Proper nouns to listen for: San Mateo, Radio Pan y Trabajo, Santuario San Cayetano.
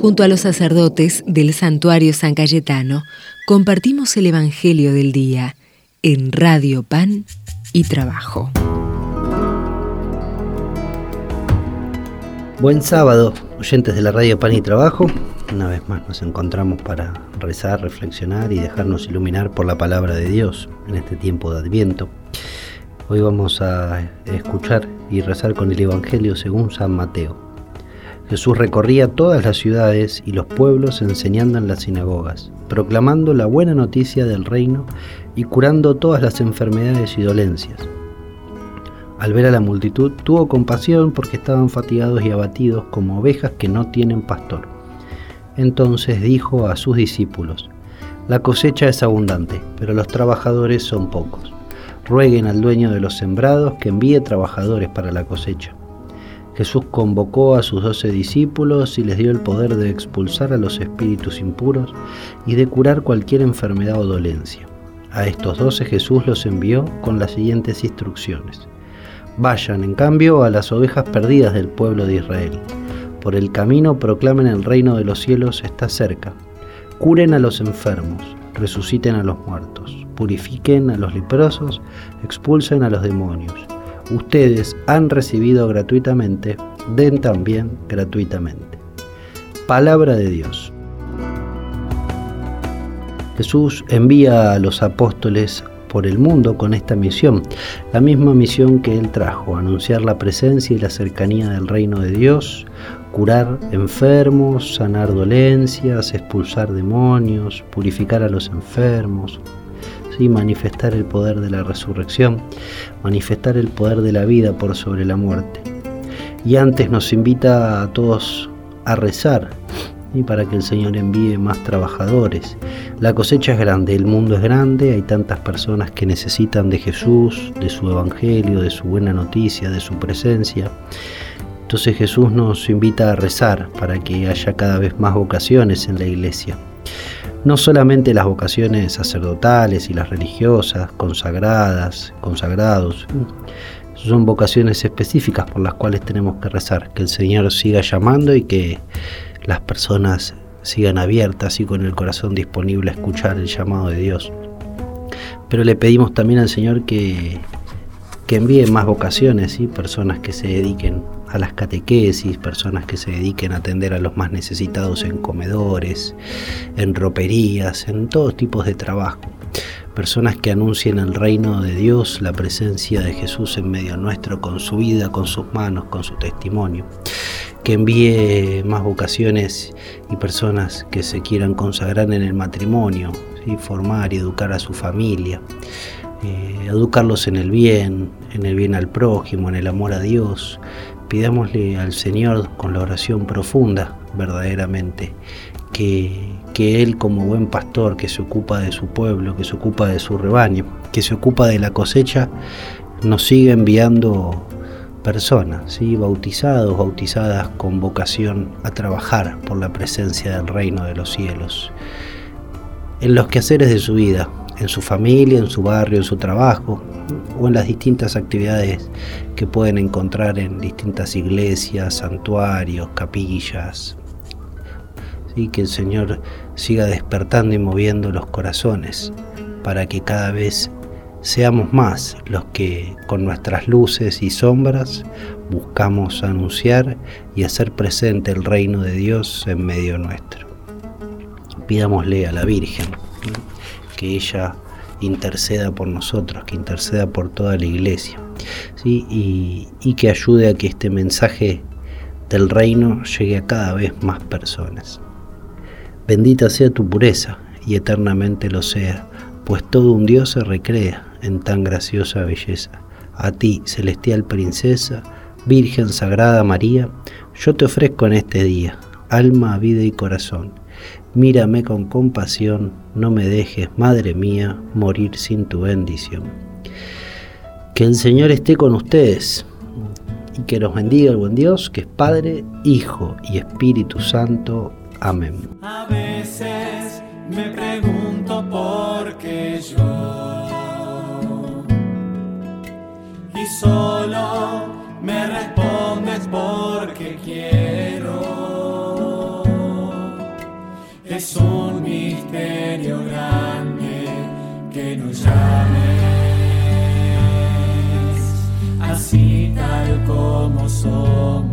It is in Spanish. Junto a los sacerdotes del Santuario San Cayetano, compartimos el Evangelio del Día en Radio Pan y Trabajo. Buen sábado, oyentes de la Radio Pan y Trabajo. Una vez más nos encontramos para rezar, reflexionar y dejarnos iluminar por la palabra de Dios en este tiempo de Adviento. Hoy vamos a escuchar y rezar con el Evangelio según San Mateo. Jesús recorría todas las ciudades y los pueblos enseñando en las sinagogas, proclamando la buena noticia del reino y curando todas las enfermedades y dolencias. Al ver a la multitud, tuvo compasión porque estaban fatigados y abatidos como ovejas que no tienen pastor. Entonces dijo a sus discípulos: «La cosecha es abundante, pero los trabajadores son pocos. Rueguen al dueño de los sembrados que envíe trabajadores para la cosecha». Jesús convocó a sus 12 discípulos y les dio el poder de expulsar a los espíritus impuros y de curar cualquier enfermedad o dolencia. A estos 12 Jesús los envió con las siguientes instrucciones: «Vayan, en cambio, a las ovejas perdidas del pueblo de Israel. Por el camino proclamen: el reino de los cielos está cerca. Curen a los enfermos, resuciten a los muertos, purifiquen a los leprosos, expulsen a los demonios. Ustedes han recibido gratuitamente, den también gratuitamente». Palabra de Dios. Jesús envía a los apóstoles por el mundo con esta misión, la misma misión que Él trajo: anunciar la presencia y la cercanía del reino de Dios, curar enfermos, sanar dolencias, expulsar demonios, purificar a los enfermos, sí, manifestar el poder de la resurrección, manifestar el poder de la vida por sobre la muerte. Y antes nos invita a todos a rezar, y para que el Señor envíe más trabajadores. La cosecha es grande, el mundo es grande, hay tantas personas que necesitan de Jesús, de su evangelio, de su buena noticia, de su presencia. Entonces Jesús nos invita a rezar para que haya cada vez más vocaciones en la iglesia. No solamente las vocaciones sacerdotales y las religiosas, consagradas, consagrados. Son vocaciones específicas por las cuales tenemos que rezar, que el Señor siga llamando y que las personas sigan abiertas y con el corazón disponible a escuchar el llamado de Dios. Pero le pedimos también al Señor que envíe más vocaciones, ¿sí? Personas que se dediquen a las catequesis, personas que se dediquen a atender a los más necesitados en comedores, en roperías, en todos tipos de trabajo. Personas que anuncien el reino de Dios, la presencia de Jesús en medio nuestro, con su vida, con sus manos, con su testimonio. Que envíe más vocaciones y personas que se quieran consagrar en el matrimonio, ¿sí? Formar y educar a su familia. Educarlos en el bien al prójimo, en el amor a Dios. Pidámosle al Señor con la oración profunda, verdaderamente, que Él, como buen pastor que se ocupa de su pueblo, que se ocupa de su rebaño, que se ocupa de la cosecha, nos siga enviando personas, ¿sí? Bautizados, bautizadas con vocación a trabajar por la presencia del reino de los cielos, en los quehaceres de su vida, en su familia, en su barrio, en su trabajo o en las distintas actividades que pueden encontrar en distintas iglesias, santuarios, capillas. Y que el Señor siga despertando y moviendo los corazones para que cada vez seamos más los que con nuestras luces y sombras buscamos anunciar y hacer presente el reino de Dios en medio nuestro. Pidámosle a la Virgen que ella interceda por nosotros, que interceda por toda la iglesia, ¿sí? Y que ayude a que este mensaje del reino llegue a cada vez más personas. Bendita sea tu pureza y eternamente lo sea, pues todo un Dios se recrea en tan graciosa belleza. A ti, celestial princesa, Virgen Sagrada María, yo te ofrezco en este día alma, vida y corazón. Mírame con compasión, no me dejes, madre mía, morir sin tu bendición. Que el Señor esté con ustedes y que nos bendiga el buen Dios, que es Padre, Hijo y Espíritu Santo. Amén. A veces me pregunto por qué yo, y solo me respondes porque quiero. es un misterio grande que nos llames así tal como somos.